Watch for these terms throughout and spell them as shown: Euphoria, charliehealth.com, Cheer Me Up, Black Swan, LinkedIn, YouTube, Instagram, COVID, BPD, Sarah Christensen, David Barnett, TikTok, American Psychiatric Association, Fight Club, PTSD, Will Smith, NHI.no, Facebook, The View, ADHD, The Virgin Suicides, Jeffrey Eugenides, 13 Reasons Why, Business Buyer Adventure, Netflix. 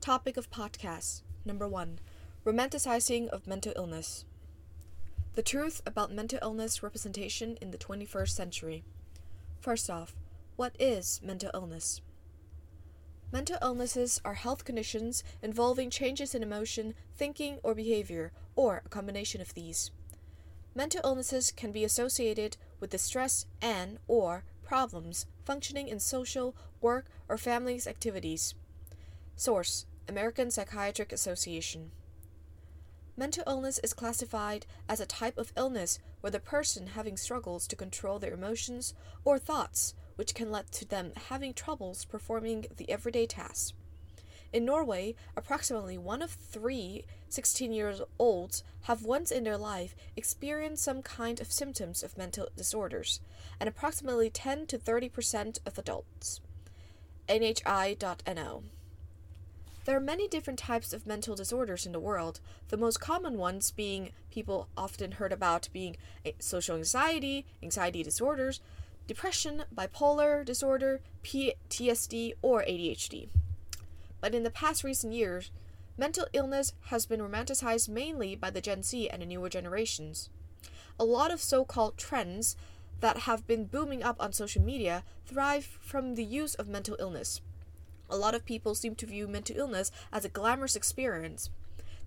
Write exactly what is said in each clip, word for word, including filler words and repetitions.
Topic of podcast, number one, romanticizing of mental illness. The truth about mental illness representation in the twenty-first century. First off, what is mental illness? Mental illnesses are health conditions involving changes in emotion, thinking, or behavior, or a combination of these. Mental illnesses can be associated with distress and or problems functioning in social, work, or family's activities. Source: American Psychiatric Association. Mental illness is classified as a type of illness where the person having struggles to control their emotions or thoughts, which can lead to them having troubles performing the everyday tasks. In Norway, approximately one of three sixteen-year-olds have once in their life experienced some kind of symptoms of mental disorders, and approximately ten to thirty percent of adults. N H I dot N O. There are many different types of mental disorders in the world, the most common ones being people often heard about being social anxiety, anxiety disorders, depression, bipolar disorder, P T S D, or A D H D. But in the past recent years, mental illness has been romanticized mainly by the Gen Z and the newer generations. A lot of so-called trends that have been booming up on social media thrive from the use of mental illness. A lot of people seem to view mental illness as a glamorous experience.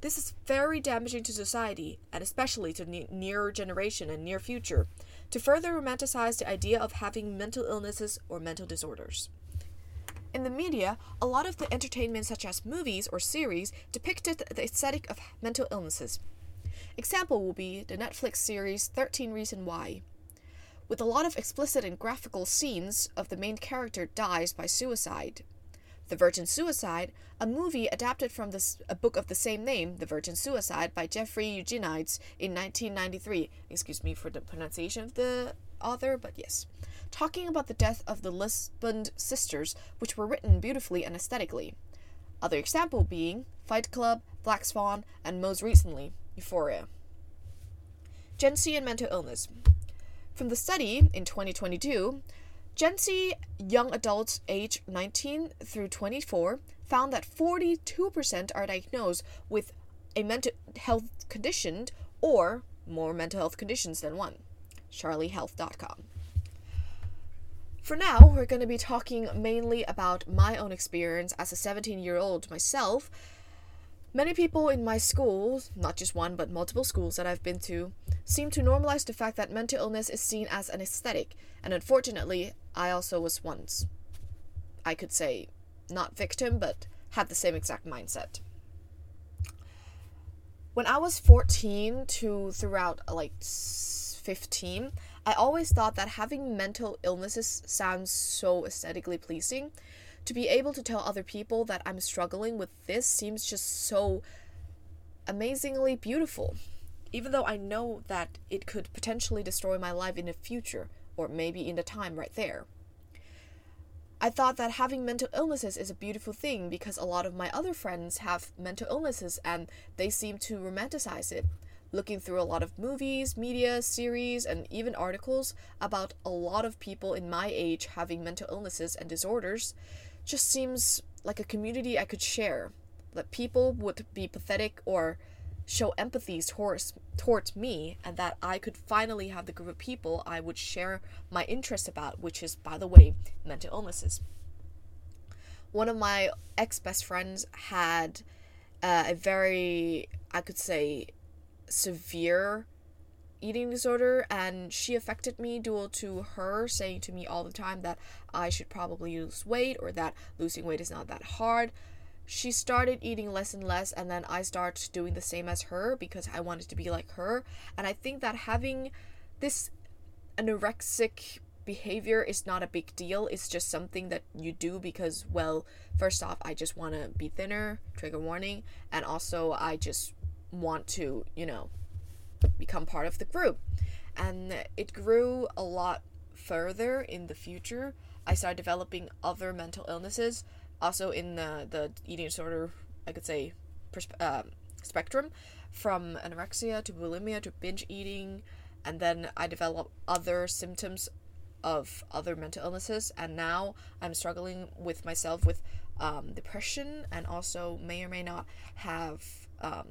This is very damaging to society, and especially to the nearer generation and near future, to further romanticize the idea of having mental illnesses or mental disorders. In the media, a lot of the entertainment such as movies or series depicted the aesthetic of mental illnesses. Example will be the Netflix series thirteen Reasons Why. With a lot of explicit and graphical scenes of the main character dies by suicide. The Virgin Suicide, a movie adapted from this, a book of the same name, The Virgin Suicide, by Jeffrey Eugenides in nineteen ninety-three. Excuse me for the pronunciation of the author, but yes. Talking about the death of the Lisbon sisters, which were written beautifully and aesthetically. Other example being Fight Club, Black Swan, and most recently, Euphoria. Gen Z and mental illness. From the study in twenty twenty-two, Gen Z young adults aged nineteen through twenty-four found that forty-two percent are diagnosed with a mental health condition or more mental health conditions than one. charlie health dot com. For now, we're going to be talking mainly about my own experience as a seventeen-year-old myself. Many people in my schools, not just one but multiple schools that I've been to, seem to normalize the fact that mental illness is seen as an aesthetic, and unfortunately, I also was once, I could say, not victim, but had the same exact mindset. When I was fourteen to throughout like fifteen, I always thought that having mental illnesses sounds so aesthetically pleasing. To be able to tell other people that I'm struggling with this seems just so amazingly beautiful, even though I know that it could potentially destroy my life in the future, or maybe in the time right there. I thought that having mental illnesses is a beautiful thing because a lot of my other friends have mental illnesses and they seem to romanticize it. Looking through a lot of movies, media, series, and even articles about a lot of people in my age having mental illnesses and disorders just seems like a community I could share, that people would be pathetic or show empathy towards, towards me, and that I could finally have the group of people I would share my interest about, which is, by the way, mental illnesses. One of my ex-best friends had uh, a very, I could say, severe eating disorder, and she affected me due to her saying to me all the time that I should probably lose weight, or that losing weight is not that hard. She started eating less and less, and then I started doing the same as her because I wanted to be like her. And I think that having this anorexic behavior is not a big deal. It's just something that you do because, well, first off, I just want to be thinner, trigger warning, and also I just want to, you know, become part of the group. And it grew a lot further in the future. I started developing other mental illnesses, also in the, the eating disorder, I could say, pers- uh, spectrum, from anorexia to bulimia to binge eating, and then I developed other symptoms of other mental illnesses, and now I'm struggling with myself with um, depression, and also may or may not have, um,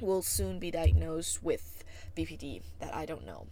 will soon be diagnosed with B P D, that I don't know.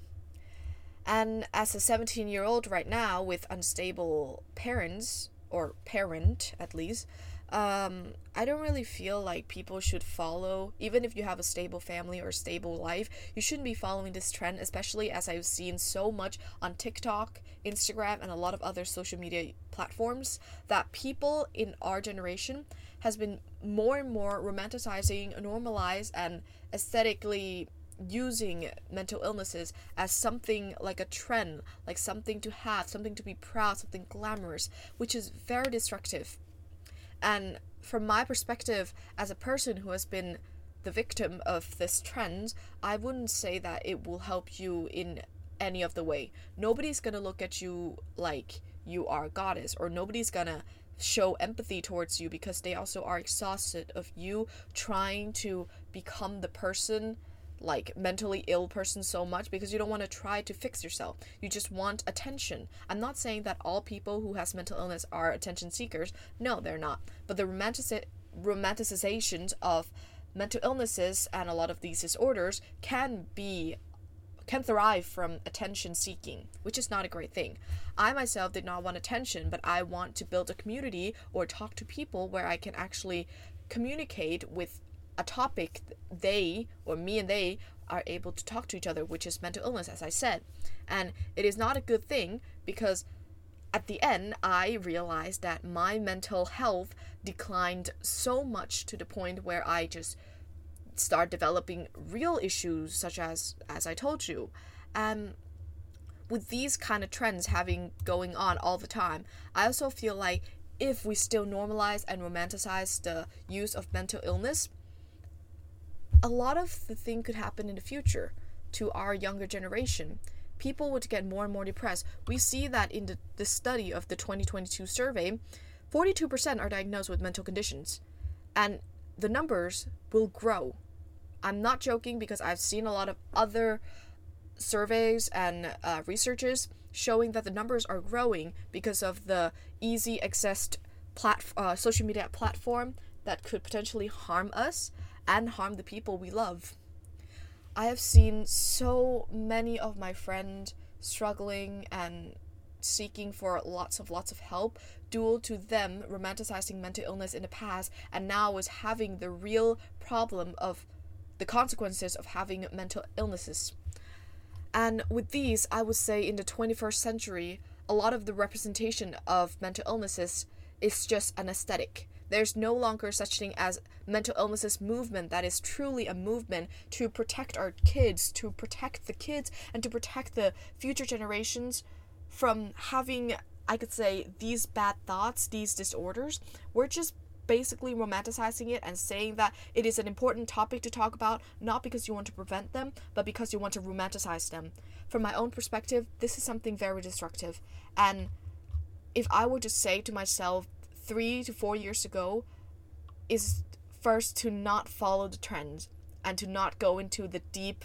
And as a seventeen-year-old right now with unstable parents, or parent at least, um, I don't really feel like people should follow, even if you have a stable family or stable life, you shouldn't be following this trend, especially as I've seen so much on TikTok, Instagram, and a lot of other social media platforms that people in our generation has been more and more romanticizing, normalized, and aesthetically using mental illnesses as something like a trend, like something to have, something to be proud, something glamorous, which is very destructive. And from my perspective, as a person who has been the victim of this trend, I wouldn't say that it will help you in any of the way. Nobody's gonna look at you like you are a goddess, or nobody's gonna show empathy towards you, because they also are exhausted of you trying to become the person, like mentally ill person, so much, because you don't want to try to fix yourself. You just want attention. I'm not saying that all people who has mental illness are attention seekers. No, they're not. But the romantic romanticizations of mental illnesses and a lot of these disorders can be can thrive from attention seeking, which is not a great thing. I myself did not want attention, but I want to build a community or talk to people where I can actually communicate with a topic they, or me and they, are able to talk to each other, which is mental illness, as I said. And it is not a good thing, because at the end, I realized that my mental health declined so much to the point where I just start developing real issues, such as, as I told you. Um, with these kind of trends having going on all the time, I also feel like if we still normalize and romanticize the use of mental illness, a lot of the thing could happen in the future to our younger generation. People would get more and more depressed. We see that in the, the study of the twenty twenty-two survey, forty-two percent are diagnosed with mental conditions, and the numbers will grow. I'm not joking, because I've seen a lot of other surveys and uh, researches showing that the numbers are growing because of the easy accessed plat- uh, social media platform that could potentially harm us and harm the people we love. I have seen so many of my friends struggling and seeking for lots of lots of help due to them romanticizing mental illness in the past, and now is having the real problem of the consequences of having mental illnesses. And with these, I would say in the twenty-first century, a lot of the representation of mental illnesses is just an aesthetic. There's no longer such thing as mental illnesses movement that is truly a movement to protect our kids, to protect the kids, and to protect the future generations from having, I could say, these bad thoughts, these disorders. We're just basically romanticizing it and saying that it is an important topic to talk about, not because you want to prevent them, but because you want to romanticize them. From my own perspective, this is something very destructive. And if I were to say to myself, three to four years ago, is first to not follow the trends and to not go into the deep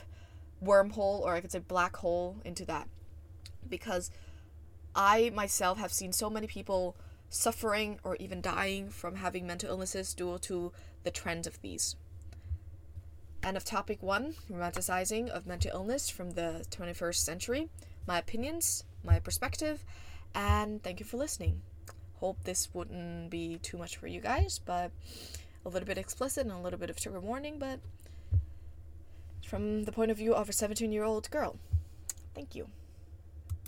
wormhole, or I could say black hole, into that, because I myself have seen so many people suffering or even dying from having mental illnesses due to the trends of these. End of topic one, romanticizing of mental illness from the twenty-first century, my opinions, my perspective, and thank you for listening. Hope this wouldn't be too much for you guys, but a little bit explicit and a little bit of trigger warning, but from the point of view of a seventeen-year-old girl. Thank you.